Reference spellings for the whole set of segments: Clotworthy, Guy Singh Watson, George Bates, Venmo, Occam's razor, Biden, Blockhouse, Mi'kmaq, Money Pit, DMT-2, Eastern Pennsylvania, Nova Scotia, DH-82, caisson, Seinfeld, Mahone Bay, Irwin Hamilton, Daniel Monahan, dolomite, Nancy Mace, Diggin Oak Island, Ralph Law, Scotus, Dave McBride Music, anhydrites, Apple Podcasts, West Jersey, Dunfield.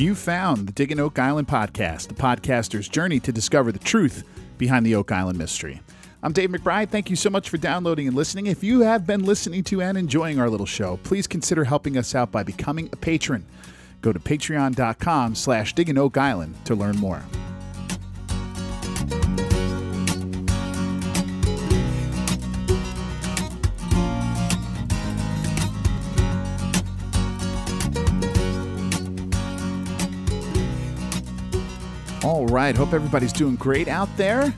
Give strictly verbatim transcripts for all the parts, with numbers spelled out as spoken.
You found the Diggin Oak Island podcast, the podcaster's journey to discover the truth behind the Oak Island mystery. I'm Dave McBride. Thank you so much for downloading and listening. If you have been listening to and enjoying our little show, please consider helping us out by becoming a patron. Go to patreon.com slash Diggin Oak Island to learn more. All right, hope everybody's doing great out there.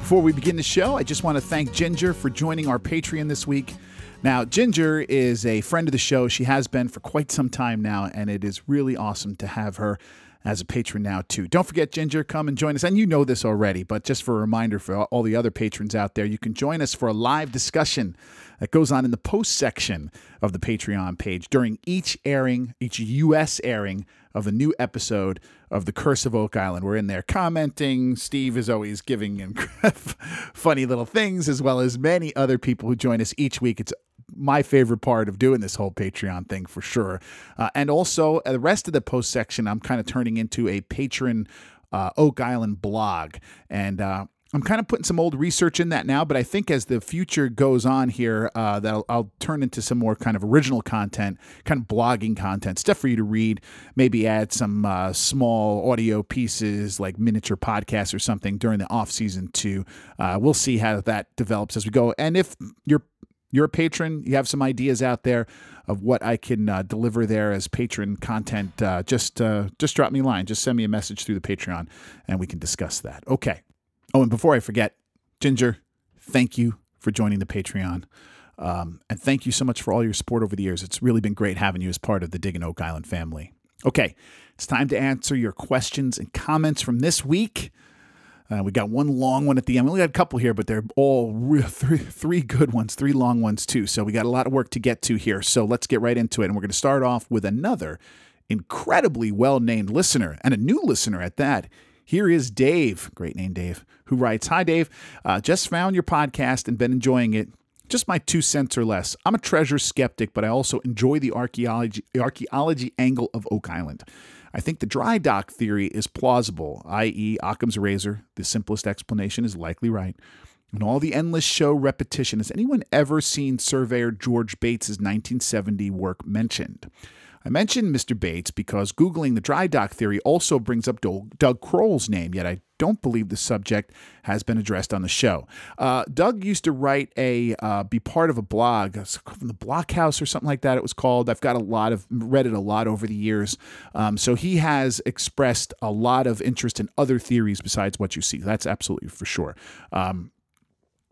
Before we begin the show, I just want to thank Ginger for joining our Patreon this week. Now, Ginger is a friend of the show. She has been for quite some time now, and it is really awesome to have her as a patron now, too. Don't forget, Ginger, come and join us. And you know this already, but just for a reminder for all the other patrons out there, you can join us for a live discussion that goes on in the post section of the Patreon page during each airing, each U S airing of a new episode of The Curse of Oak Island. We're in there commenting. Steve is always giving in funny little things, as well as many other people who join us each week. It's my favorite part of doing this whole Patreon thing for sure. Uh, and also uh, the rest of the post section, I'm kind of turning into a patron uh, Oak Island blog. And uh, I'm kind of putting some old research in that now, but I think as the future goes on here, uh, that I'll, I'll turn into some more kind of original content, kind of blogging content, stuff for you to read, maybe add some uh, small audio pieces like miniature podcasts or something during the off season too. Uh, we'll see how that develops as we go. And if you're You're a patron, you have some ideas out there of what I can uh, deliver there as patron content, Uh, just uh, just drop me a line. Just send me a message through the Patreon, and we can discuss that. Okay. Oh, and before I forget, Ginger, thank you for joining the Patreon. Um, and thank you so much for all your support over the years. It's really been great having you as part of the Diggin Oak Island family. Okay. It's time to answer your questions and comments from this week. Uh, we got one long one at the end. We only got a couple here, but they're all real, three, three good ones, three long ones too. So we got a lot of work to get to here. So let's get right into it. And we're going to start off with another incredibly well-named listener, and a new listener at that. Here is Dave, great name Dave, who writes, "Hi Dave, uh, just found your podcast and been enjoying it. Just my two cents or less. I'm a treasure skeptic, but I also enjoy the archaeology, the archaeology angle of Oak Island. I think the dry dock theory is plausible, that is. Occam's razor. The simplest explanation is likely right. And all the endless show repetition. Has anyone ever seen surveyor George Bates' nineteen seventy work mentioned? I mentioned Mister Bates because Googling the dry dock theory also brings up Doug Kroll's name, yet I don't believe the subject has been addressed on the show. Uh, Doug used to write a, uh, be part of a blog from the Blockhouse or something like that. It was called. I've got a lot of read it a lot over the years. Um, so he has expressed a lot of interest in other theories besides what you see. That's absolutely for sure. Um,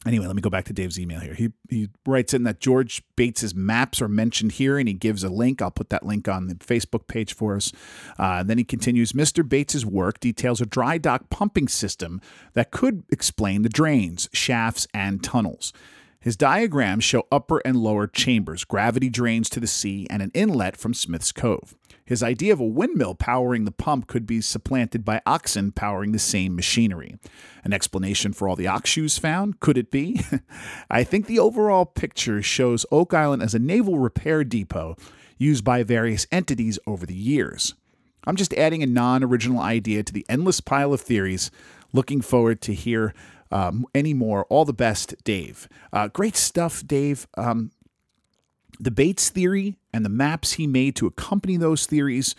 Anyway, let me go back to Dave's email here. He he writes in that George Bates's maps are mentioned here, and he gives a link. I'll put that link on the Facebook page for us. Uh, then he continues, Mister Bates's work details a dry dock pumping system that could explain the drains, shafts, and tunnels. His diagrams show upper and lower chambers, gravity drains to the sea, and an inlet from Smith's Cove. His idea of a windmill powering the pump could be supplanted by oxen powering the same machinery. An explanation for all the ox shoes found? Could it be? I think the overall picture shows Oak Island as a naval repair depot used by various entities over the years. I'm just adding a non-original idea to the endless pile of theories. Looking forward to hear um, any more. All the best, Dave." Uh, great stuff, Dave. Um, The Bates theory and the maps he made to accompany those theories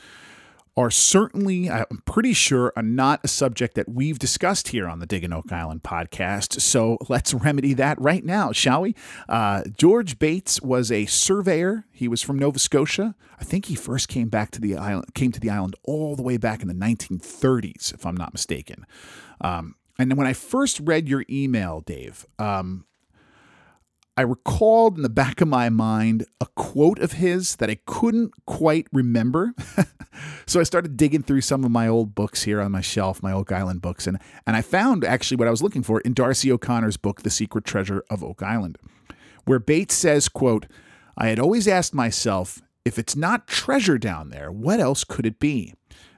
are certainly, I'm pretty sure, are not a subject that we've discussed here on the Diggin Oak Island podcast. So let's remedy that right now, shall we? Uh, George Bates was a surveyor. He was from Nova Scotia. I think he first came back to the island, came to the island all the way back in the nineteen thirties, if I'm not mistaken. Um, and when I first read your email, Dave, um, I recalled in the back of my mind a quote of his that I couldn't quite remember. So I started digging through some of my old books here on my shelf, my Oak Island books, and, and I found actually what I was looking for in Darcy O'Connor's book, The Secret Treasure of Oak Island, where Bates says, quote, "I had always asked myself, if it's not treasure down there, what else could it be?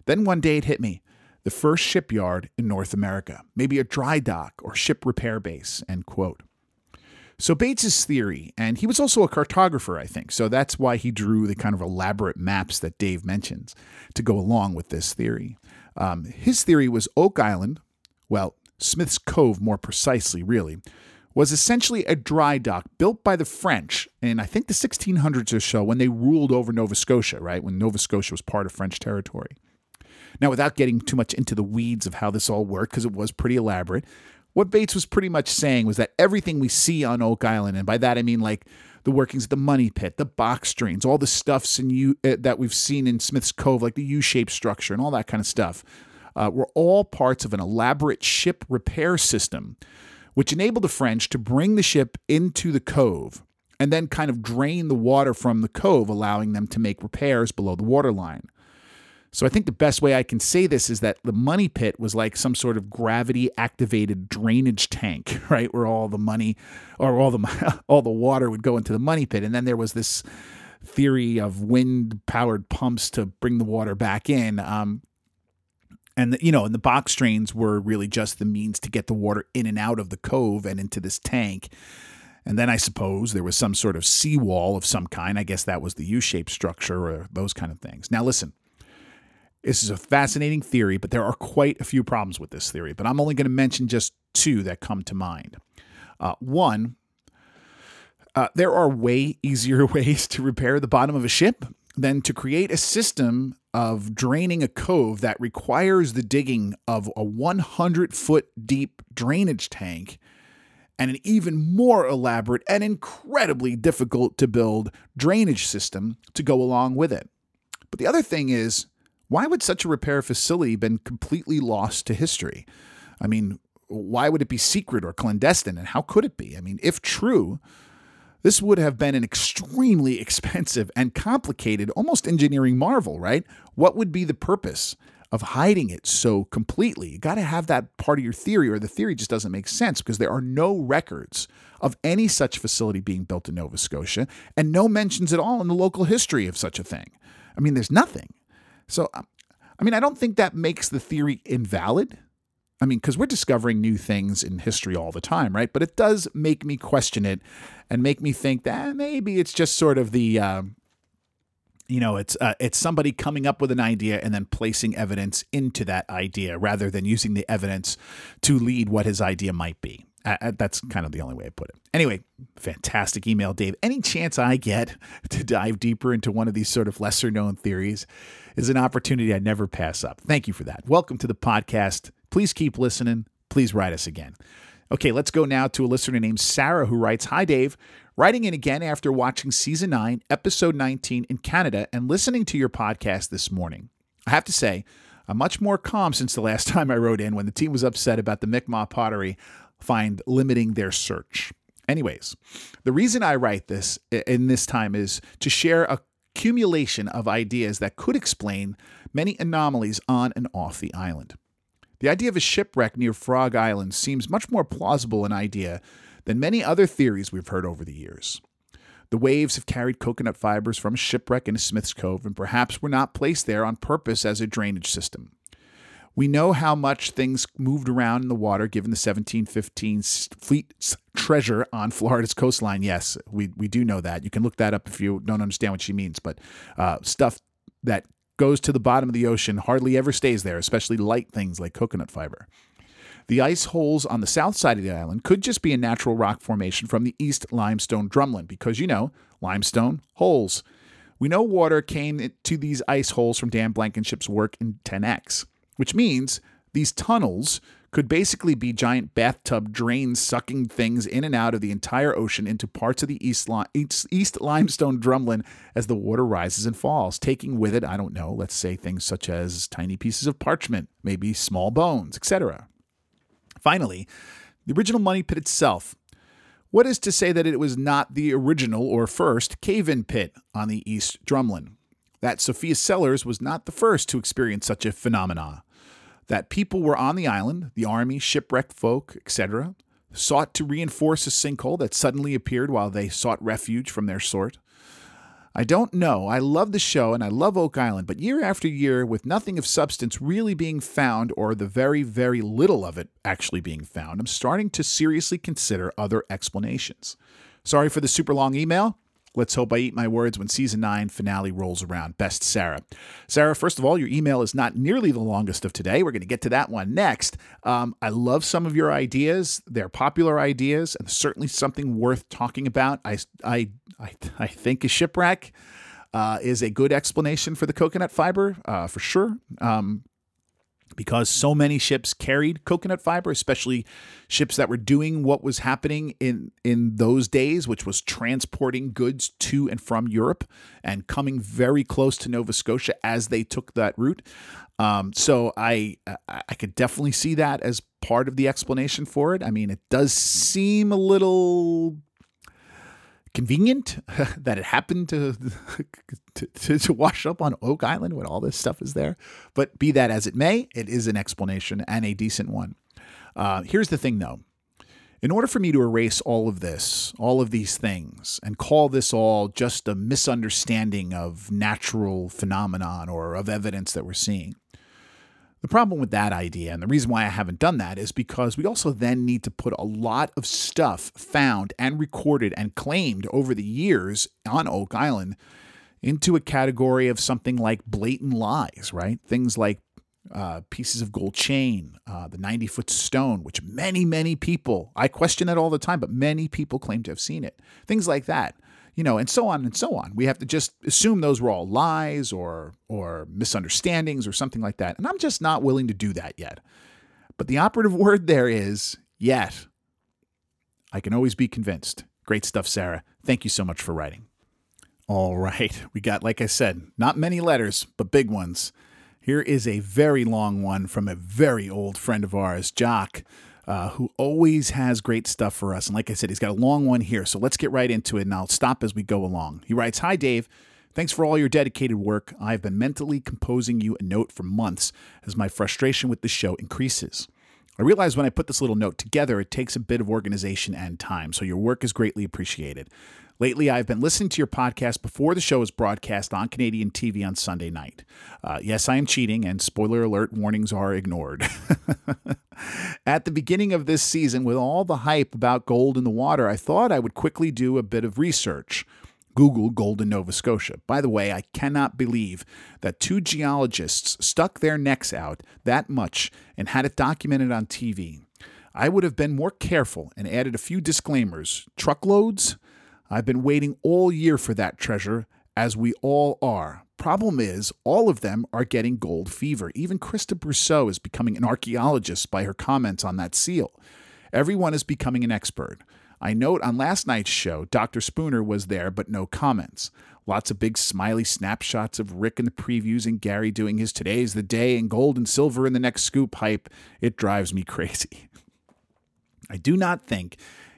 Then one day it hit me. The first shipyard in North America, maybe a dry dock or ship repair base," end quote. So Bates's theory, and he was also a cartographer, I think, so that's why he drew the kind of elaborate maps that Dave mentions to go along with this theory. Um, his theory was Oak Island, well, Smith's Cove more precisely, really, was essentially a dry dock built by the French in, I think, the sixteen hundreds or so, when they ruled over Nova Scotia, right? When Nova Scotia was part of French territory. Now, without getting too much into the weeds of how this all worked, because it was pretty elaborate, what Bates was pretty much saying was that everything we see on Oak Island, and by that I mean like the workings of the Money Pit, the box drains, all the stuffs in U, uh, that we've seen in Smith's Cove, like the U-shaped structure and all that kind of stuff, uh, were all parts of an elaborate ship repair system, which enabled the French to bring the ship into the cove and then kind of drain the water from the cove, allowing them to make repairs below the waterline. So I think the best way I can say this is that the Money Pit was like some sort of gravity-activated drainage tank, right? Where all the money, or all the all the water would go into the Money Pit. And then there was this theory of wind-powered pumps to bring the water back in. Um, and, the, you know, and the box drains were really just the means to get the water in and out of the cove and into this tank. And then I suppose there was some sort of seawall of some kind. I guess that was the U-shaped structure or those kind of things. Now, listen. This is a fascinating theory, but there are quite a few problems with this theory. But I'm only going to mention just two that come to mind. Uh, one, uh, there are way easier ways to repair the bottom of a ship than to create a system of draining a cove that requires the digging of a one hundred foot deep drainage tank and an even more elaborate and incredibly difficult to build drainage system to go along with it. But the other thing is, why would such a repair facility been completely lost to history? I mean, why would it be secret or clandestine, and how could it be? I mean, if true, this would have been an extremely expensive and complicated, almost engineering marvel, right? What would be the purpose of hiding it so completely? You got to have that part of your theory, or the theory just doesn't make sense, because there are no records of any such facility being built in Nova Scotia, and no mentions at all in the local history of such a thing. I mean, there's nothing. So, I mean, I don't think that makes the theory invalid. I mean, because we're discovering new things in history all the time, right? But it does make me question it and make me think that maybe it's just sort of the, um, you know, it's uh, it's somebody coming up with an idea and then placing evidence into that idea rather than using the evidence to lead what his idea might be. Uh, that's kind of the only way I put it. Anyway, fantastic email, Dave. Any chance I get to dive deeper into one of these sort of lesser known theories is an opportunity I never pass up. Thank you for that. Welcome to the podcast. Please keep listening. Please write us again. Okay, let's go now to a listener named Sarah, who writes, "Hi, Dave. Writing in again after watching season nine, episode nineteen in Canada and listening to your podcast this morning. I have to say, I'm much more calm since the last time I wrote in when the team was upset about the Mi'kmaq pottery find limiting their search. Anyways, the reason I write this in this time is to share a accumulation of ideas that could explain many anomalies on and off the island. The idea of a shipwreck near Frog Island seems much more plausible an idea than many other theories we've heard over the years. The waves have carried coconut fibers from a shipwreck into Smith's Cove and perhaps were not placed there on purpose as a drainage system. We know how much things moved around in the water given the seventeen fifteen fleet's treasure on Florida's coastline. Yes, we we do know that. You can look that up if you don't understand what she means. But uh, stuff that goes to the bottom of the ocean hardly ever stays there, especially light things like coconut fiber. The ice holes on the south side of the island could just be a natural rock formation from the East Limestone drumlin because, you know, limestone holes. We know water came to these ice holes from Dan Blankenship's work in ten X. Which means these tunnels could basically be giant bathtub drains sucking things in and out of the entire ocean into parts of the East, Li- East, East Limestone drumlin as the water rises and falls, taking with it, I don't know, let's say things such as tiny pieces of parchment, maybe small bones, et cetera. Finally, the original Money Pit itself. What is to say that it was not the original or first cave-in pit on the East drumlin? That Sophia Sellers was not the first to experience such a phenomena. That people were on the island, the army, shipwrecked folk, et cetera, sought to reinforce a sinkhole that suddenly appeared while they sought refuge from their sort. I don't know. I love the show and I love Oak Island, but year after year, with nothing of substance really being found or the very, very little of it actually being found, I'm starting to seriously consider other explanations. Sorry for the super long email. Let's hope I eat my words when season nine finale rolls around. Best, Sarah. Sarah, first of all, your email is not nearly the longest of today. We're going to get to that one next. Um, I love some of your ideas. They're popular ideas and certainly something worth talking about. I, I, I, I think a shipwreck uh, is a good explanation for the coconut fiber, uh, for sure. Um, because so many ships carried coconut fiber, especially ships that were doing what was happening in, in those days, which was transporting goods to and from Europe and coming very close to Nova Scotia as they took that route. Um, so I, I could definitely see that as part of the explanation for it. I mean, it does seem a little convenient that it happened to, to to wash up on Oak Island when all this stuff is there. But be that as it may, it is an explanation and a decent one. Uh, here's the thing, though. In order for me to erase all of this, all of these things, and call this all just a misunderstanding of natural phenomenon or of evidence that we're seeing, the problem with that idea, and the reason why I haven't done that, is because we also then need to put a lot of stuff found and recorded and claimed over the years on Oak Island into a category of something like blatant lies, right? Things like uh, pieces of gold chain, uh, the ninety-foot stone, which many, many people, I question that all the time, but many people claim to have seen it. Things like that. You know, and so on and so on. We have to just assume those were all lies or or misunderstandings or something like that. And I'm just not willing to do that yet. But the operative word there is yet. I can always be convinced. Great stuff, Sarah. Thank you so much for writing. All right. We got, like I said, not many letters, but big ones. Here is a very long one from a very old friend of ours, Jock. Uh, who always has great stuff for us. And like I said, he's got a long one here. So let's get right into it, and I'll stop as we go along. He writes, "Hi, Dave. Thanks for all your dedicated work. I've been mentally composing you a note for months as my frustration with the show increases. I realize when I put this little note together, it takes a bit of organization and time, so your work is greatly appreciated. Lately, I've been listening to your podcast before the show is broadcast on Canadian T V on Sunday night. Uh, yes, I am cheating, and spoiler alert, warnings are ignored. At the beginning of this season, with all the hype about gold in the water, I thought I would quickly do a bit of research. Google gold in Nova Scotia. By the way, I cannot believe that two geologists stuck their necks out that much and had it documented on T V. I would have been more careful and added a few disclaimers. Truckloads? I've been waiting all year for that treasure, as we all are. Problem is, all of them are getting gold fever. Even Krista Brousseau is becoming an archaeologist by her comments on that seal. Everyone is becoming an expert. I note on last night's show, Doctor Spooner was there, but no comments. Lots of big smiley snapshots of Rick in the previews and Gary doing his today's the day and gold and silver in the next scoop hype. It drives me crazy. I do not think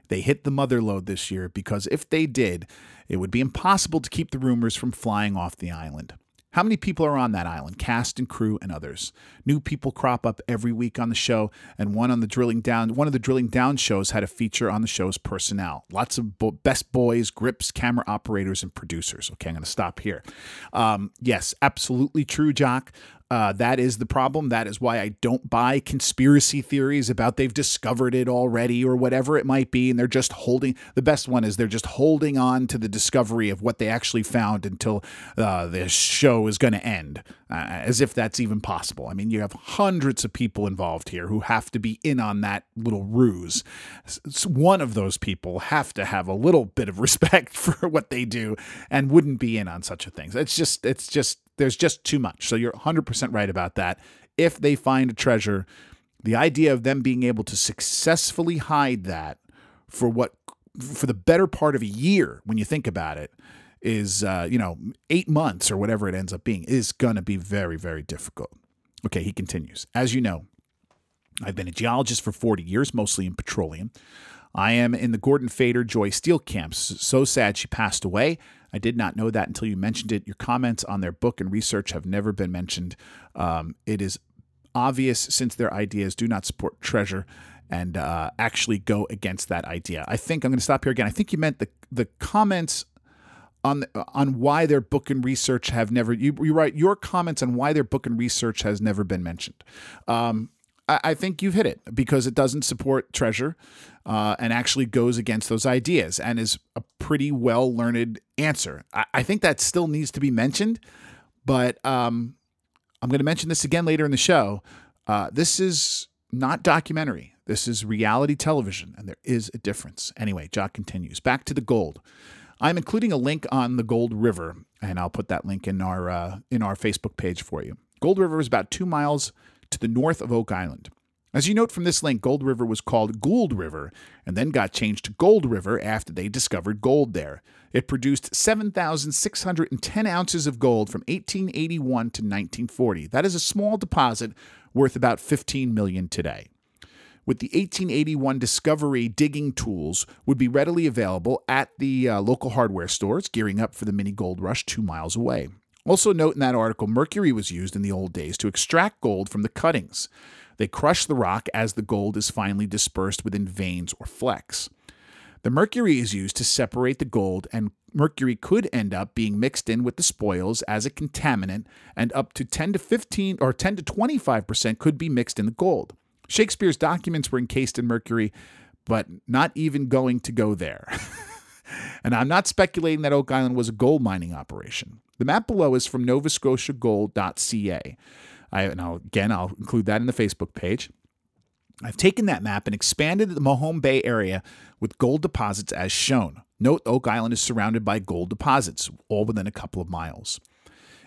they hit the mother lode this year, because if they did, it would be impossible to keep the rumors from flying off the island. How many people are on that island, cast and crew and others? New people crop up every week on the show, and one on the drilling down, one of the drilling down shows had a feature on the show's personnel. Lots of bo- best boys, grips, camera operators, and producers. Okay, I'm going to stop here. Um, yes, absolutely true, Jock. Uh, that is the problem. That is why I don't buy conspiracy theories about they've discovered it already or whatever it might be. And they're just holding. The best one is they're just holding on to the discovery of what they actually found until uh, the show is going to end, uh, as if that's even possible. I mean, you have hundreds of people involved here who have to be in on that little ruse. So one of those people have to have a little bit of respect for what they do and wouldn't be in on such a thing. So it's just it's just. There's just too much. So you're one hundred percent right about that. If they find a treasure, the idea of them being able to successfully hide that for what, for the better part of a year, when you think about it, is, uh, you know, eight months or whatever it ends up being, is going to be very, very difficult. Okay, he continues. As you know, I've been a geologist for forty years, mostly in petroleum. I am in the Gordon Fader, Joy Steele camps. So sad she passed away. I did not know that until you mentioned it. Your comments on their book and research have never been mentioned. Um, it is obvious, since their ideas do not support treasure and uh, actually go against that idea. I think I'm going to stop here again. I think you meant the the comments on the, on why their book and research have never, you, you write your comments on why their book and research has never been mentioned. Um, I, I think you've hit it, because it doesn't support treasure uh, and actually goes against those ideas and is a pretty well-learned answer. I, I think that still needs to be mentioned, but um, I'm going to mention this again later in the show. Uh, this is not documentary. This is reality television, and there is a difference. Anyway, Jock continues. Back to the gold. I'm including a link on the Gold River, and I'll put that link in our uh, in our Facebook page for you. Gold River is about two miles to the north of Oak Island. As you note from this link, Gold River was called Gould River and then got changed to Gold River after they discovered gold there. It produced seven thousand six hundred ten ounces of gold from eighteen eighty-one to nineteen forty. That is a small deposit worth about fifteen million dollars today. With the eighteen eighty-one discovery, digging tools would be readily available at the uh, local hardware stores, gearing up for the mini gold rush two miles away. Also note in that article, mercury was used in the old days to extract gold from the cuttings. They crush the rock as the gold is finally dispersed within veins or flecks. The mercury is used to separate the gold, and mercury could end up being mixed in with the spoils as a contaminant, and up to ten to fifteen or ten to twenty-five percent could be mixed in the gold. Shakespeare's documents were encased in mercury, but not even going to go there. And I'm not speculating that Oak Island was a gold mining operation. The map below is from nova scotia gold dot c a. I, and I'll, again, I'll include that in the Facebook page. I've taken that map and expanded the Mahone Bay area with gold deposits as shown. Note, Oak Island is surrounded by gold deposits, all within a couple of miles.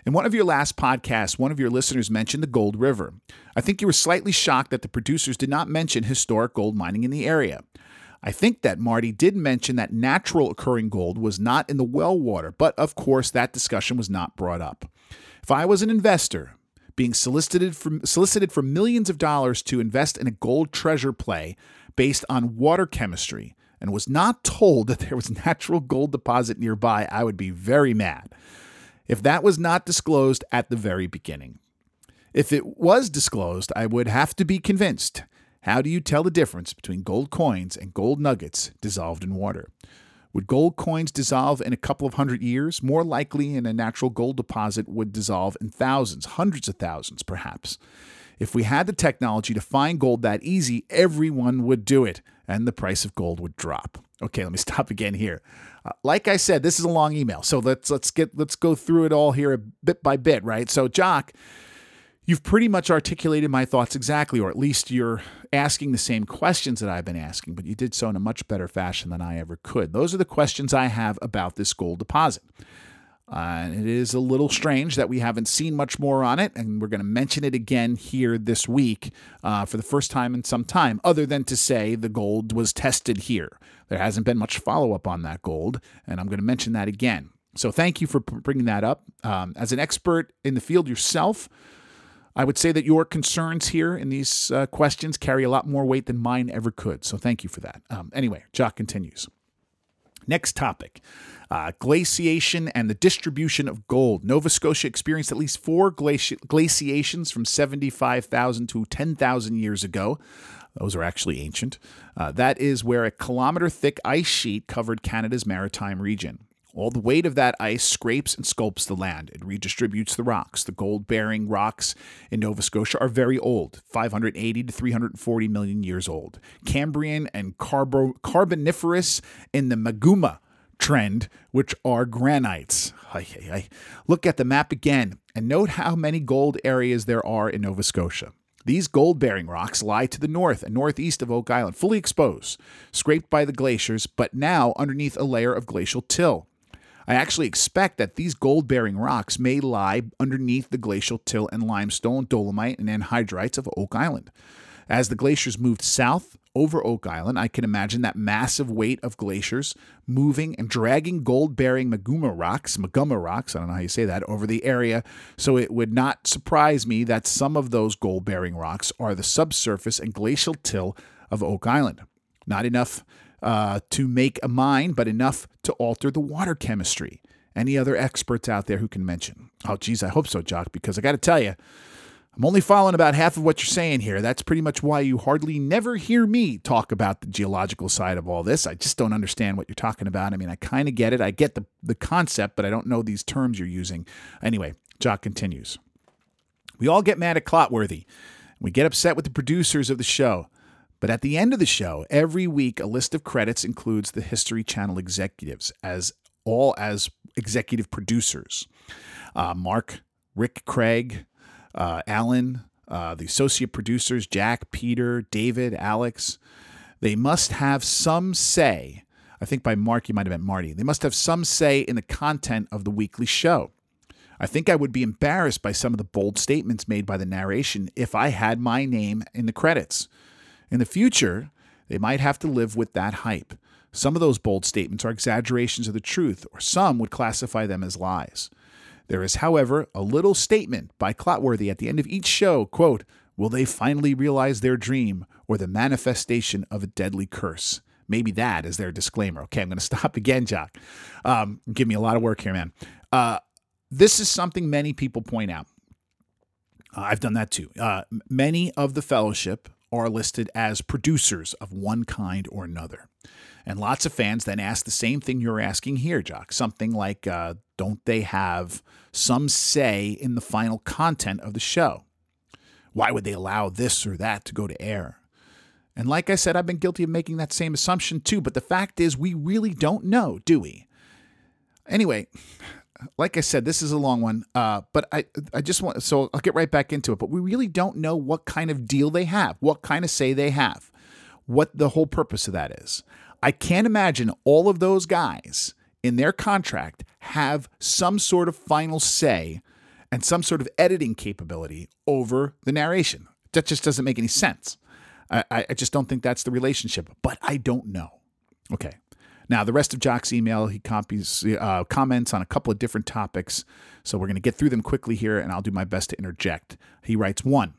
In one of your last podcasts, one of your listeners mentioned the Gold River. I think you were slightly shocked that the producers did not mention historic gold mining in the area. I think that Marty did mention that natural occurring gold was not in the well water, but of course that discussion was not brought up. If I was an investor being solicited for, solicited for millions of dollars to invest in a gold treasure play based on water chemistry and was not told that there was natural gold deposit nearby, I would be very mad if that was not disclosed at the very beginning. If it was disclosed, I would have to be convinced. How do you tell the difference between gold coins and gold nuggets dissolved in water? Would gold coins dissolve in a couple of hundred years? More likely, in a natural gold deposit would dissolve in thousands, hundreds of thousands, perhaps. If we had the technology to find gold that easy, everyone would do it, and the price of gold would drop. Okay, let me stop again here. Uh, like I said, this is a long email, so let's let's get let's go through it all here bit by bit, right? So, Jock, you've pretty much articulated my thoughts exactly, or at least you're asking the same questions that I've been asking, but you did so in a much better fashion than I ever could. Those are the questions I have about this gold deposit. Uh, it is a little strange that we haven't seen much more on it, and we're going to mention it again here this week uh, for the first time in some time, other than to say the gold was tested here. There hasn't been much follow-up on that gold, and I'm going to mention that again. So thank you for p- bringing that up. Um, as an expert in the field yourself, I would say that your concerns here in these uh, questions carry a lot more weight than mine ever could. So thank you for that. Um, anyway, Jock continues. Next topic, uh, glaciation and the distribution of gold. Nova Scotia experienced at least four glaci- glaciations from seventy-five thousand to ten thousand years ago. Those are actually ancient. Uh, that is where a kilometer-thick ice sheet covered Canada's maritime region. All the weight of that ice scrapes and sculpts the land. It redistributes the rocks. The gold-bearing rocks in Nova Scotia are very old, five hundred eighty to three hundred forty million years old. Cambrian and carbo- Carboniferous in the Meguma trend, which are granites. Ay, ay, ay. Look at the map again and note how many gold areas there are in Nova Scotia. These gold-bearing rocks lie to the north and northeast of Oak Island, fully exposed, scraped by the glaciers, but now underneath a layer of glacial till. I actually expect that these gold-bearing rocks may lie underneath the glacial till and limestone, dolomite, and anhydrites of Oak Island. As the glaciers moved south over Oak Island, I can imagine that massive weight of glaciers moving and dragging gold-bearing Meguma rocks, Meguma rocks, I don't know how you say that, over the area, so it would not surprise me that some of those gold-bearing rocks are the subsurface and glacial till of Oak Island. Not enough Uh, to make a mine, but enough to alter the water chemistry. Any other experts out there who can mention? Oh, geez, I hope so, Jock, because I got to tell you, I'm only following about half of what you're saying here. That's pretty much why you hardly never hear me talk about the geological side of all this. I just don't understand what you're talking about. I mean, I kind of get it. I get the, the concept, but I don't know these terms you're using. Anyway, Jock continues. We all get mad at Clotworthy. We get upset with the producers of the show. But at the end of the show, every week, a list of credits includes the History Channel executives, as all as executive producers. Uh, Mark, Rick, Craig, uh, Alan, uh, the associate producers, Jack, Peter, David, Alex. They must have some say. I think by Mark, you might have meant Marty. They must have some say in the content of the weekly show. I think I would be embarrassed by some of the bold statements made by the narration if I had my name in the credits. In the future, they might have to live with that hype. Some of those bold statements are exaggerations of the truth, or some would classify them as lies. There is, however, a little statement by Clotworthy at the end of each show, quote, will they finally realize their dream or the manifestation of a deadly curse? Maybe that is their disclaimer. Okay, I'm going to stop again, Jock. Um, give me a lot of work here, man. Uh, this is something many people point out. Uh, I've done that too. Uh, many of the fellowship are listed as producers of one kind or another. And lots of fans then ask the same thing you're asking here, Jock. Something like, uh, don't they have some say in the final content of the show? Why would they allow this or that to go to air? And like I said, I've been guilty of making that same assumption too, but the fact is we really don't know, do we? Anyway, like I said, this is a long one, uh, but I, I just want, so I'll get right back into it, but we really don't know what kind of deal they have, what kind of say they have, what the whole purpose of that is. I can't imagine all of those guys in their contract have some sort of final say and some sort of editing capability over the narration. That just doesn't make any sense. I, I just don't think that's the relationship, but I don't know. Okay. Now, the rest of Jock's email, he copies, uh, comments on a couple of different topics, so we're going to get through them quickly here, and I'll do my best to interject. He writes, one,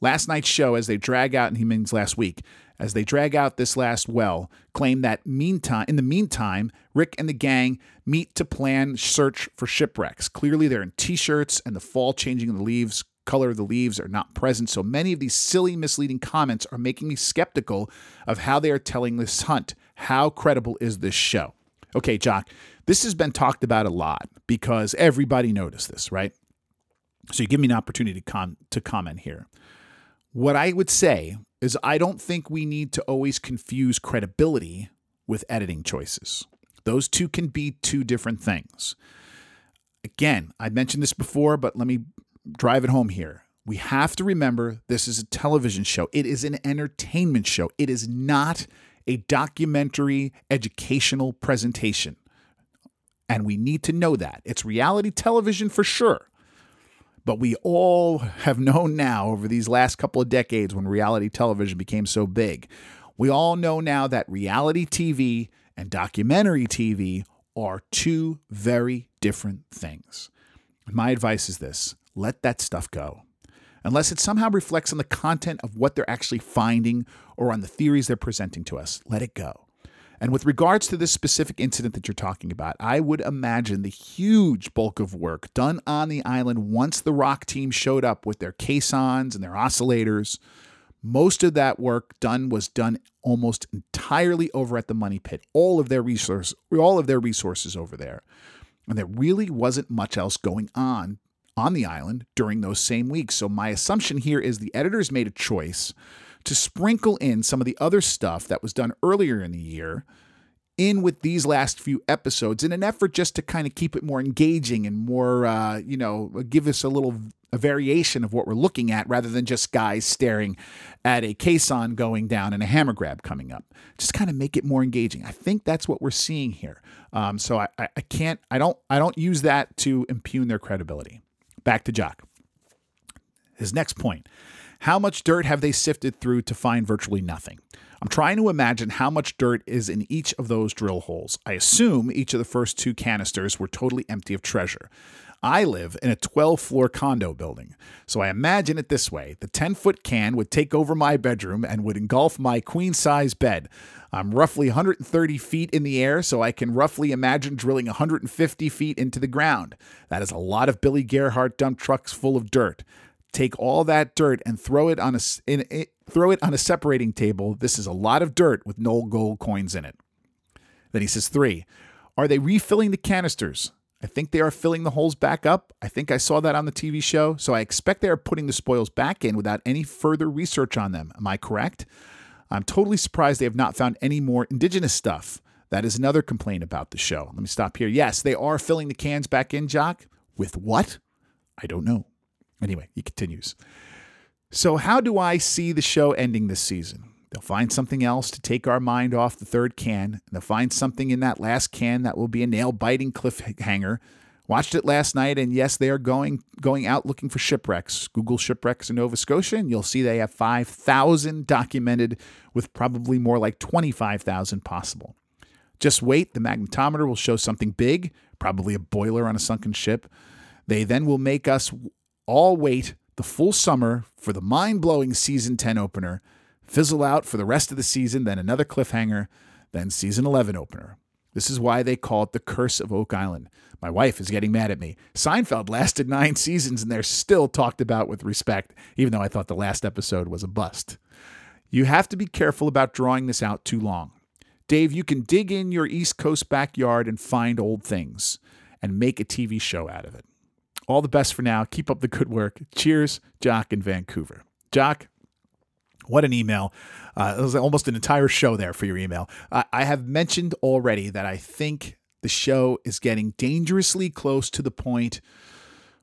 last night's show, as they drag out, and he means last week, as they drag out this last well, claim that meantime, in the meantime, Rick and the gang meet to plan search for shipwrecks. Clearly, they're in T-shirts, and the fall changing of the leaves, color of the leaves are not present, so many of these silly, misleading comments are making me skeptical of how they are telling this hunt. How credible is this show? Okay, Jock, this has been talked about a lot because everybody noticed this, right? So you give me an opportunity to, com- to comment here. What I would say is I don't think we need to always confuse credibility with editing choices. Those two can be two different things. Again, I mentioned this before, but let me drive it home here. We have to remember this is a television show. It is an entertainment show. It is not a documentary educational presentation. And we need to know that. It's reality television for sure. But we all have known now over these last couple of decades when reality television became so big. We all know now that reality T V and documentary T V are two very different things. My advice is this. Let that stuff go. Unless it somehow reflects on the content of what they're actually finding or on the theories they're presenting to us. Let it go. And with regards to this specific incident that you're talking about, I would imagine the huge bulk of work done on the island once the rock team showed up with their caissons and their oscillators, most of that work done was done almost entirely over at the Money Pit. All of their resources, all of their resources over there. And there really wasn't much else going on on the island during those same weeks. So my assumption here is the editors made a choice to sprinkle in some of the other stuff that was done earlier in the year in with these last few episodes in an effort just to kind of keep it more engaging and more, uh, you know, give us a little a variation of what we're looking at rather than just guys staring at a caisson going down and a hammer grab coming up. Just kind of make it more engaging. I think that's what we're seeing here. Um, so I, I, I can't, I don't, I don't use that to impugn their credibility. Back to Jock. His next point. How much dirt have they sifted through to find virtually nothing? I'm trying to imagine how much dirt is in each of those drill holes. I assume each of the first two canisters were totally empty of treasure. I live in a twelve-floor condo building, so I imagine it this way. The ten-foot can would take over my bedroom and would engulf my queen-size bed. I'm roughly one hundred thirty feet in the air, so I can roughly imagine drilling one hundred fifty feet into the ground. That is a lot of Billy Gerhardt dump trucks full of dirt. Take all that dirt and throw it on a in, it, throw it on a separating table. This is a lot of dirt with no gold coins in it. Then he says, three, are they refilling the canisters? I think they are filling the holes back up. I think I saw that on the T V show. So I expect they are putting the spoils back in without any further research on them. Am I correct? I'm totally surprised they have not found any more indigenous stuff. That is another complaint about the show. Let me stop here. Yes, they are filling the cans back in, Jock. With what? I don't know. Anyway, he continues. So how do I see the show ending this season? They'll find something else to take our mind off the third can. And they'll find something in that last can that will be a nail-biting cliffhanger. Watched it last night, and yes, they are going going out looking for shipwrecks. Google shipwrecks in Nova Scotia, and you'll see they have five thousand documented, with probably more like twenty-five thousand possible. Just wait. The magnetometer will show something big, probably a boiler on a sunken ship. They then will make us all wait the full summer for the mind-blowing season ten opener, fizzle out for the rest of the season, then another cliffhanger, then season eleven opener. This is why they call it the Curse of Oak Island. My wife is getting mad at me. Seinfeld lasted nine seasons and they're still talked about with respect, even though I thought the last episode was a bust. You have to be careful about drawing this out too long. Dave, you can dig in your East Coast backyard and find old things and make a T V show out of it. All the best for now. Keep up the good work. Cheers, Jock in Vancouver. Jock, what an email. Uh, it was almost an entire show there for your email. Uh, I have mentioned already that I think the show is getting dangerously close to the point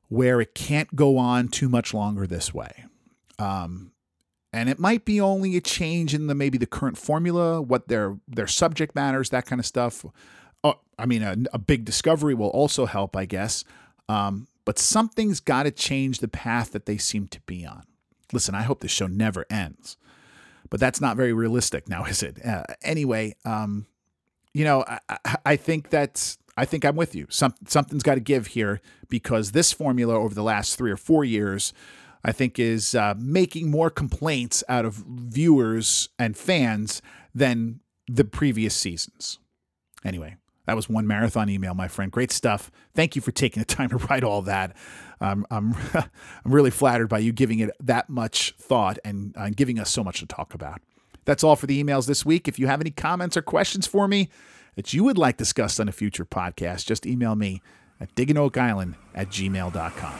where it can't go on too much longer this way. Um, and it might be only a change in the maybe the current formula, what their their subject matters, that kind of stuff. Oh, I mean, a, a big discovery will also help, I guess. Um, but something's got to change the path that they seem to be on. Listen, I hope this show never ends, but that's not very realistic now, is it? Uh, anyway, um, you know, I, I, I think that's, I think I'm with you. Some, something's got to give here, because this formula over the last three or four years, I think is uh, making more complaints out of viewers and fans than the previous seasons. Anyway, that was one marathon email, my friend. Great stuff. Thank you for taking the time to write all that. Um, I'm I'm really flattered by you giving it that much thought and uh, giving us so much to talk about. That's all for the emails this week. If you have any comments or questions for me that you would like discussed on a future podcast, just email me at diggin oak island at gmail dot com.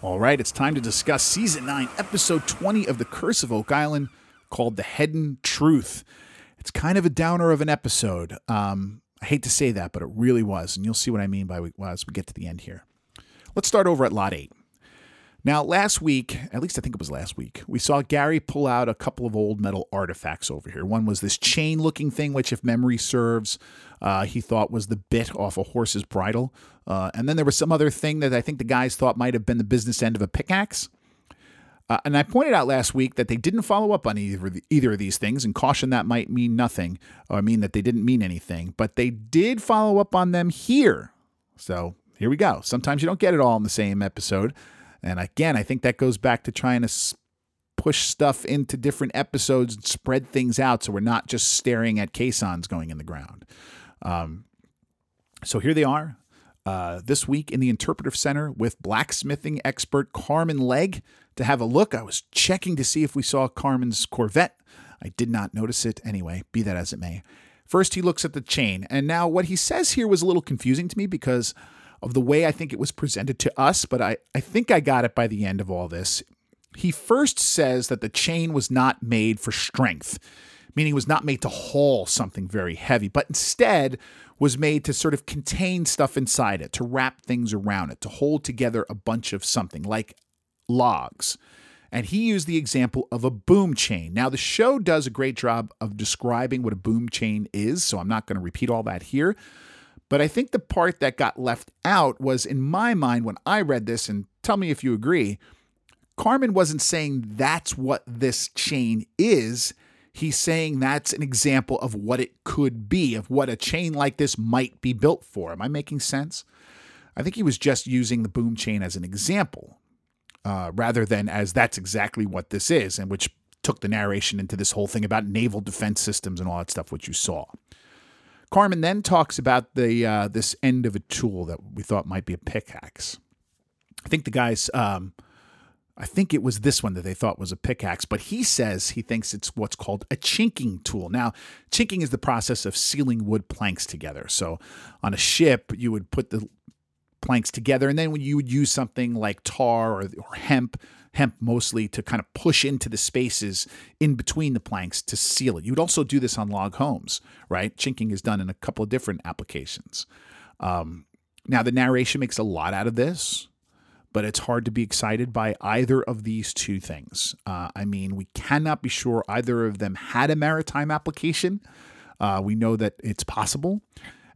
All right, it's time to discuss Season nine, Episode twenty of The Curse of Oak Island, called The Hidden Truth. It's kind of a downer of an episode. Um, I hate to say that, but it really was, and you'll see what I mean by well, as we get to the end here. Let's start over at Lot eight. Now, last week, at least I think it was last week, we saw Gary pull out a couple of old metal artifacts over here. One was this chain-looking thing, which, if memory serves, uh, he thought was the bit off a horse's bridle. Uh, and then there was some other thing that I think the guys thought might have been the business end of a pickaxe. Uh, and I pointed out last week that they didn't follow up on either, either of these things, and caution that might mean nothing, or mean that they didn't mean anything. But they did follow up on them here. So here we go. Sometimes you don't get it all in the same episode. And again, I think that goes back to trying to push stuff into different episodes and spread things out so we're not just staring at caissons going in the ground. Um, so here they are. Uh, this week in the Interpretive Center with blacksmithing expert Carmen Legg to have a look. I was checking to see if we saw Carmen's Corvette. I did not notice it. Anyway, be that as it may. First, he looks at the chain. And now what he says here was a little confusing to me because of the way I think it was presented to us. But I, I think I got it by the end of all this. He first says that the chain was not made for strength, meaning it was not made to haul something very heavy, but instead was made to sort of contain stuff inside it, to wrap things around it, to hold together a bunch of something like logs. And he used the example of a boom chain. Now, the show does a great job of describing what a boom chain is, so I'm not going to repeat all that here. But I think the part that got left out was, in my mind, when I read this, and tell me if you agree, Carmen wasn't saying that's what this chain is. He's saying that's an example of what it could be, of what a chain like this might be built for. Am I making sense? I think he was just using the boom chain as an example, uh, rather than as that's exactly what this is, and which took the narration into this whole thing about naval defense systems and all that stuff, which you saw. Carmen then talks about the uh, this end of a tool that we thought might be a pickaxe. I think the guys, um, I think it was this one that they thought was a pickaxe, but he says he thinks it's what's called a chinking tool. Now, chinking is the process of sealing wood planks together. So on a ship, you would put the planks together, and then you would use something like tar or, or hemp, hemp mostly, to kind of push into the spaces in between the planks to seal it. You would also do this on log homes, right? Chinking is done in a couple of different applications. Um, now, the narration makes a lot out of this, but it's hard to be excited by either of these two things. Uh, I mean, we cannot be sure either of them had a maritime application. Uh, we know that it's possible.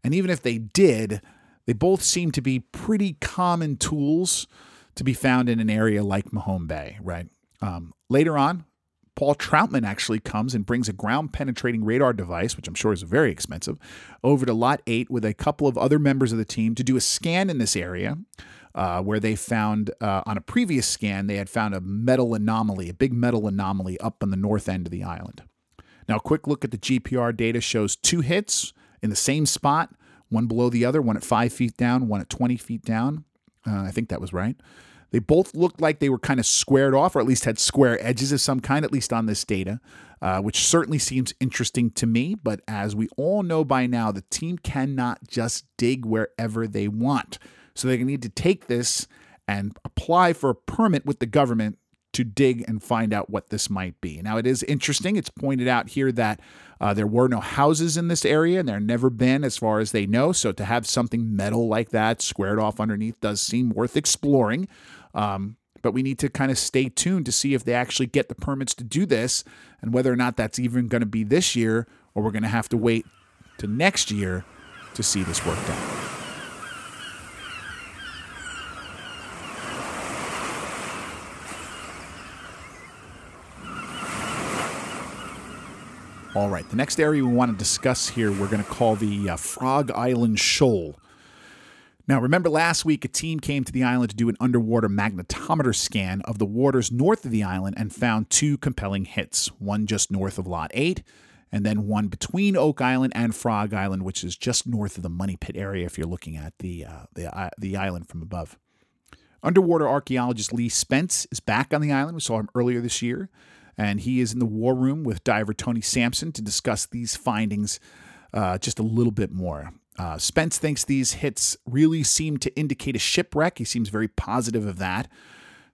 And even if they did, they both seem to be pretty common tools to be found in an area like Mahone Bay, right? Um, later on, Paul Troutman actually comes and brings a ground-penetrating radar device, which I'm sure is very expensive, over to Lot Eight with a couple of other members of the team to do a scan in this area, uh, where they found, uh, on a previous scan, they had found a metal anomaly, a big metal anomaly up on the north end of the island. Now, a quick look at the G P R data shows two hits in the same spot, one below the other, one at five feet down, one at twenty feet down. Uh, I think that was right. They both looked like they were kind of squared off, or at least had square edges of some kind, at least on this data, uh, which certainly seems interesting to me. But as we all know by now, the team cannot just dig wherever they want. So they need to take this and apply for a permit with the government to dig and find out what this might be. Now, it is interesting. It's pointed out here that uh, there were no houses in this area, and there never been as far as they know. So to have something metal like that squared off underneath does seem worth exploring. Um, but we need to kind of stay tuned to see if they actually get the permits to do this and whether or not that's even going to be this year, or we're going to have to wait to next year to see this worked out. All right, the next area we want to discuss here, we're going to call the uh, Frog Island Shoal. Now, remember last week, a team came to the island to do an underwater magnetometer scan of the waters north of the island and found two compelling hits, one just north of Lot eight, and then one between Oak Island and Frog Island, which is just north of the Money Pit area if you're looking at the uh, the, uh, the island from above. Underwater archaeologist Lee Spence is back on the island. We saw him earlier this year. And he is in the war room with diver Tony Sampson to discuss these findings uh, just a little bit more. Uh, Spence thinks these hits really seem to indicate a shipwreck. He seems very positive of that.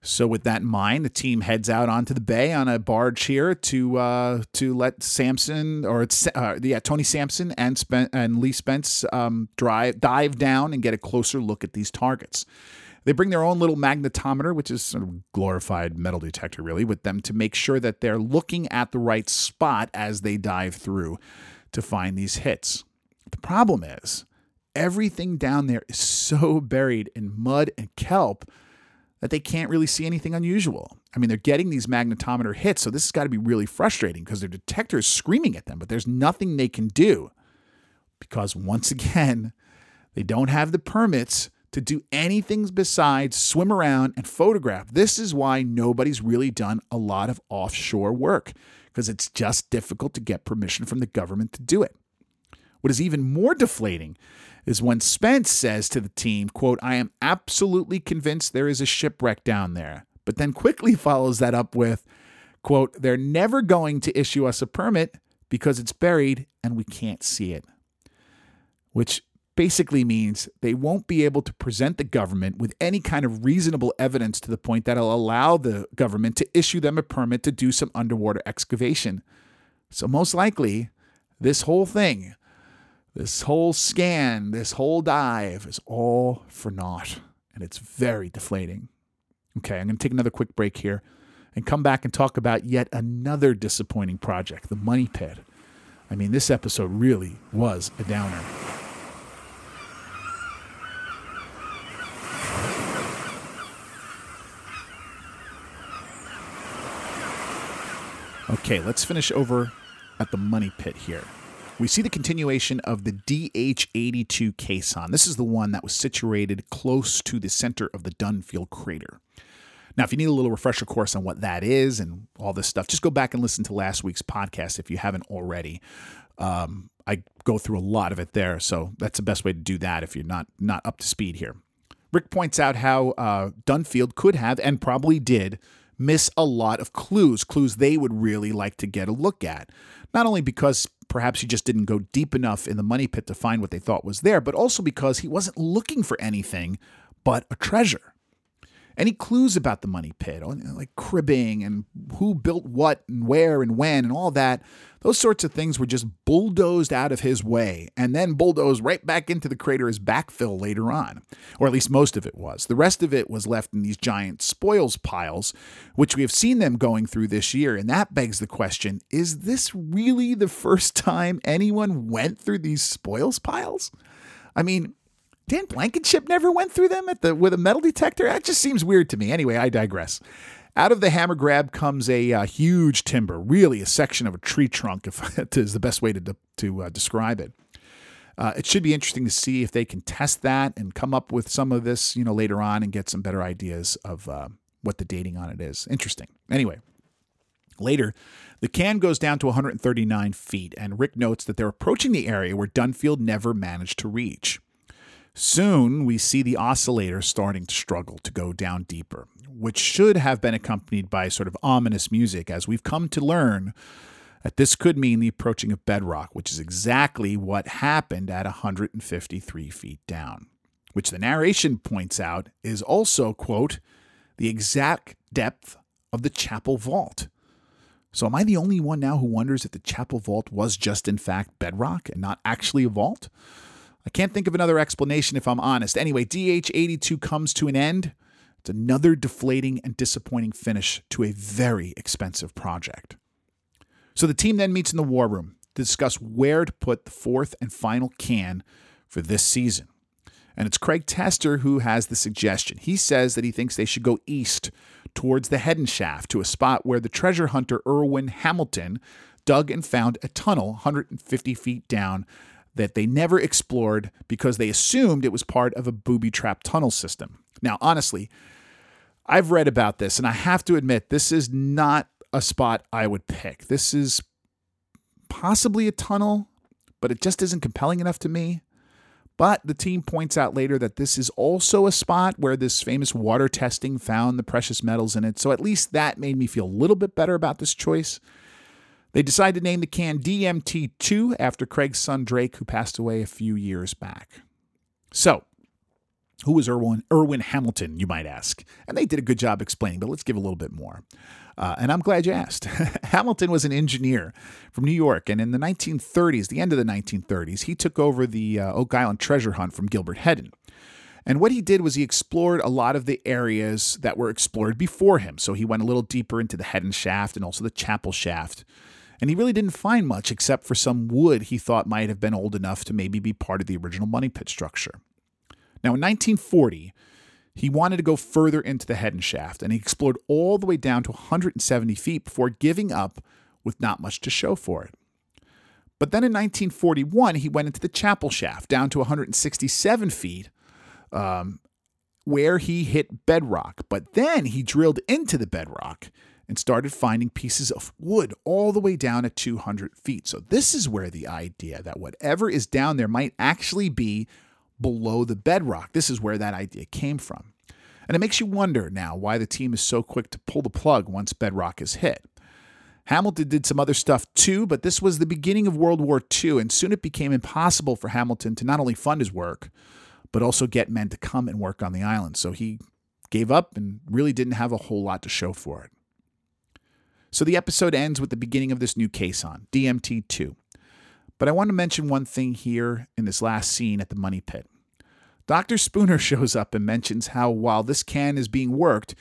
So with that in mind, the team heads out onto the bay on a barge here to uh, to let Sampson or uh, yeah Tony Sampson and Spen- and Lee Spence um, drive dive down and get a closer look at these targets. They bring their own little magnetometer, which is sort of a glorified metal detector, really, with them to make sure that they're looking at the right spot as they dive through to find these hits. The problem is everything down there is so buried in mud and kelp that they can't really see anything unusual. I mean, they're getting these magnetometer hits, so this has got to be really frustrating because their detector is screaming at them, but there's nothing they can do because, once again, they don't have the permits to do anything besides swim around and photograph. This is why nobody's really done a lot of offshore work, because it's just difficult to get permission from the government to do it. What is even more deflating is when Spence says to the team, quote, "I am absolutely convinced there is a shipwreck down there," but then quickly follows that up with, quote, "They're never going to issue us a permit because it's buried and we can't see it," which basically means they won't be able to present the government with any kind of reasonable evidence to the point that'll allow the government to issue them a permit to do some underwater excavation. So most likely, this whole thing, this whole scan, this whole dive is all for naught, and it's very deflating. Okay, I'm going to take another quick break here and come back and talk about yet another disappointing project, the Money Pit. I mean, this episode really was a downer. Okay, let's finish over at the Money Pit here. We see the continuation of the D H eighty-two caisson. This is the one that was situated close to the center of the Dunfield crater. Now, if you need a little refresher course on what that is and all this stuff, just go back and listen to last week's podcast if you haven't already. Um, I go through a lot of it there, so that's the best way to do that if you're not not up to speed here. Rick points out how uh, Dunfield could have, and probably did, miss a lot of clues, clues they would really like to get a look at. Not only because perhaps he just didn't go deep enough in the money pit to find what they thought was there, but also because he wasn't looking for anything but a treasure. Any clues about the money pit, like cribbing and who built what and where and when and all that, those sorts of things were just bulldozed out of his way and then bulldozed right back into the crater as backfill later on, or at least most of it was. The rest of it was left in these giant spoils piles, which we have seen them going through this year. And that begs the question, is this really the first time anyone went through these spoils piles? I mean, Dan Blankenship never went through them at the with a metal detector? That just seems weird to me. Anyway, I digress. Out of the hammer grab comes a uh, huge timber, really a section of a tree trunk, if that is the best way to, de- to uh, describe it. Uh, it should be interesting to see if they can test that and come up with some of this, you know, later on and get some better ideas of uh, what the dating on it is. Interesting. Anyway, later, the can goes down to one hundred thirty-nine feet, and Rick notes that they're approaching the area where Dunfield never managed to reach. Soon, we see the oscillator starting to struggle to go down deeper, which should have been accompanied by sort of ominous music, as we've come to learn that this could mean the approaching of bedrock, which is exactly what happened at one hundred fifty-three feet down, which the narration points out is also, quote, the exact depth of the chapel vault. So am I the only one now who wonders if the chapel vault was just, in fact, bedrock and not actually a vault? I can't think of another explanation if I'm honest. Anyway, D H eighty-two comes to an end. It's another deflating and disappointing finish to a very expensive project. So the team then meets in the war room to discuss where to put the fourth and final can for this season. And it's Craig Tester who has the suggestion. He says that he thinks they should go east towards the Head and Shaft to a spot where the treasure hunter Irwin Hamilton dug and found a tunnel one hundred fifty feet down that they never explored because they assumed it was part of a booby trap tunnel system. Now, honestly, I've read about this, and I have to admit, this is not a spot I would pick. This is possibly a tunnel, but it just isn't compelling enough to me. But the team points out later that this is also a spot where this famous water testing found the precious metals in it, so at least that made me feel a little bit better about this choice. They decide to name the can D M T two after Craig's son Drake, who passed away a few years back. So, who was Irwin, Irwin Hamilton, you might ask? And they did a good job explaining, but let's give a little bit more. Uh, and I'm glad you asked. Hamilton was an engineer from New York, and in the nineteen thirties, the end of the nineteen thirties, he took over the uh, Oak Island treasure hunt from Gilbert Hedden. And what he did was he explored a lot of the areas that were explored before him. So he went a little deeper into the Head and Shaft and also the Chapel Shaft. And he really didn't find much except for some wood he thought might have been old enough to maybe be part of the original money pit structure. Now, in nineteen forty, he wanted to go further into the Head and Shaft, and he explored all the way down to one hundred seventy feet before giving up with not much to show for it. But then in nineteen forty-one, he went into the Chapel Shaft, down to one hundred sixty-seven feet, um, where he hit bedrock. But then he drilled into the bedrock and started finding pieces of wood all the way down at two hundred feet. So this is where the idea that whatever is down there might actually be below the bedrock. This is where that idea came from. And it makes you wonder now why the team is so quick to pull the plug once bedrock is hit. Hamilton did some other stuff too, but this was the beginning of World War Two, and soon it became impossible for Hamilton to not only fund his work, but also get men to come and work on the island. So he gave up and really didn't have a whole lot to show for it. So the episode ends with the beginning of this new case on, D M T two. But I want to mention one thing here in this last scene at the money pit. Doctor Spooner shows up and mentions how while this can is being worked,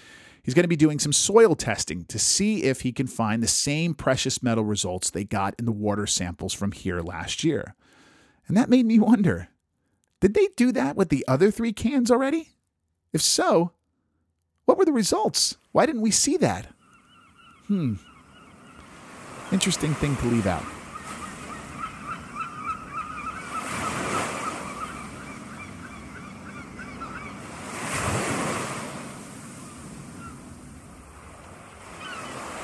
he's going to be doing some soil testing to see if he can find the same precious metal results they got in the water samples from here last year. And that made me wonder, did they do that with the other three cans already? If so, what were the results? Why didn't we see that? Hmm. Interesting thing to leave out.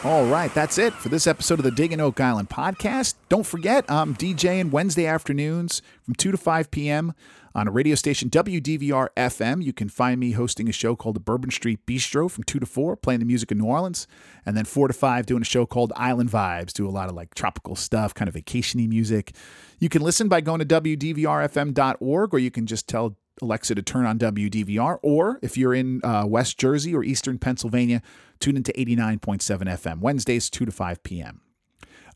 All right, that's it for this episode of the Diggin Oak Island podcast. Don't forget, I'm DJing Wednesday afternoons from two to five p.m. on a radio station, W D V R F M. You can find me hosting a show called the Bourbon Street Bistro from two to four, playing the music of New Orleans. And then four to five, doing a show called Island Vibes. Do a lot of like tropical stuff, kind of vacation-y music. You can listen by going to W D V R F M dot org, or you can just tell Alexa to turn on W D V R. Or if you're in uh, West Jersey or Eastern Pennsylvania, tune into eighty-nine point seven F M, Wednesdays, two to five p.m.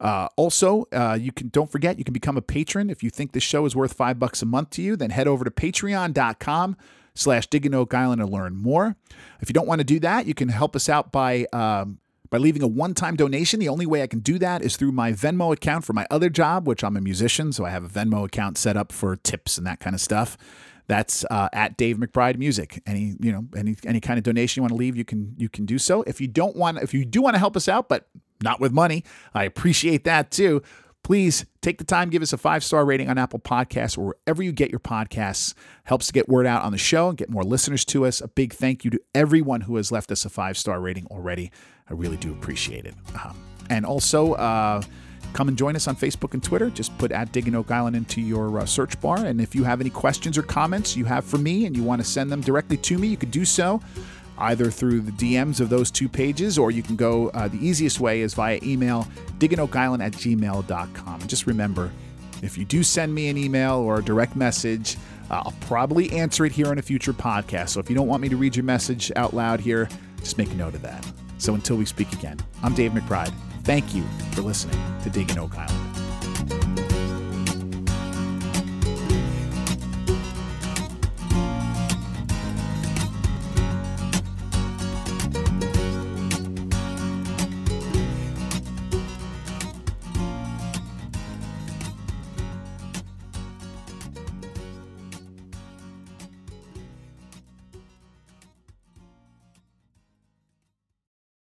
Uh, also, uh, you can don't forget, you can become a patron. If you think this show is worth five bucks a month to you, then head over to patreon.com slash Diggin Oak Island to learn more. If you don't want to do that, you can help us out by um, by leaving a one-time donation. The only way I can do that is through my Venmo account for my other job, which I'm a musician, so I have a Venmo account set up for tips and that kind of stuff. That's uh, at Dave McBride Music. Any you know any any kind of donation you want to leave, you can you can do so. If you don't want, if you do want to help us out, but not with money, I appreciate that too. Please take the time, give us a five star rating on Apple Podcasts or wherever you get your podcasts. Helps to get word out on the show and get more listeners to us. A big thank you to everyone who has left us a five star rating already. I really do appreciate it. Uh, and also. Uh, Come and join us on Facebook and Twitter. Just put at Diggin Oak Island into your uh, search bar. And if you have any questions or comments you have for me and you want to send them directly to me, you could do so either through the D Ms of those two pages, or you can go, uh, the easiest way is via email, digginoakisland at gmail dot com. And just remember, if you do send me an email or a direct message, uh, I'll probably answer it here on a future podcast. So if you don't want me to read your message out loud here, just make a note of that. So until we speak again, I'm Dave McBride. Thank you for listening to Diggin Oak Island.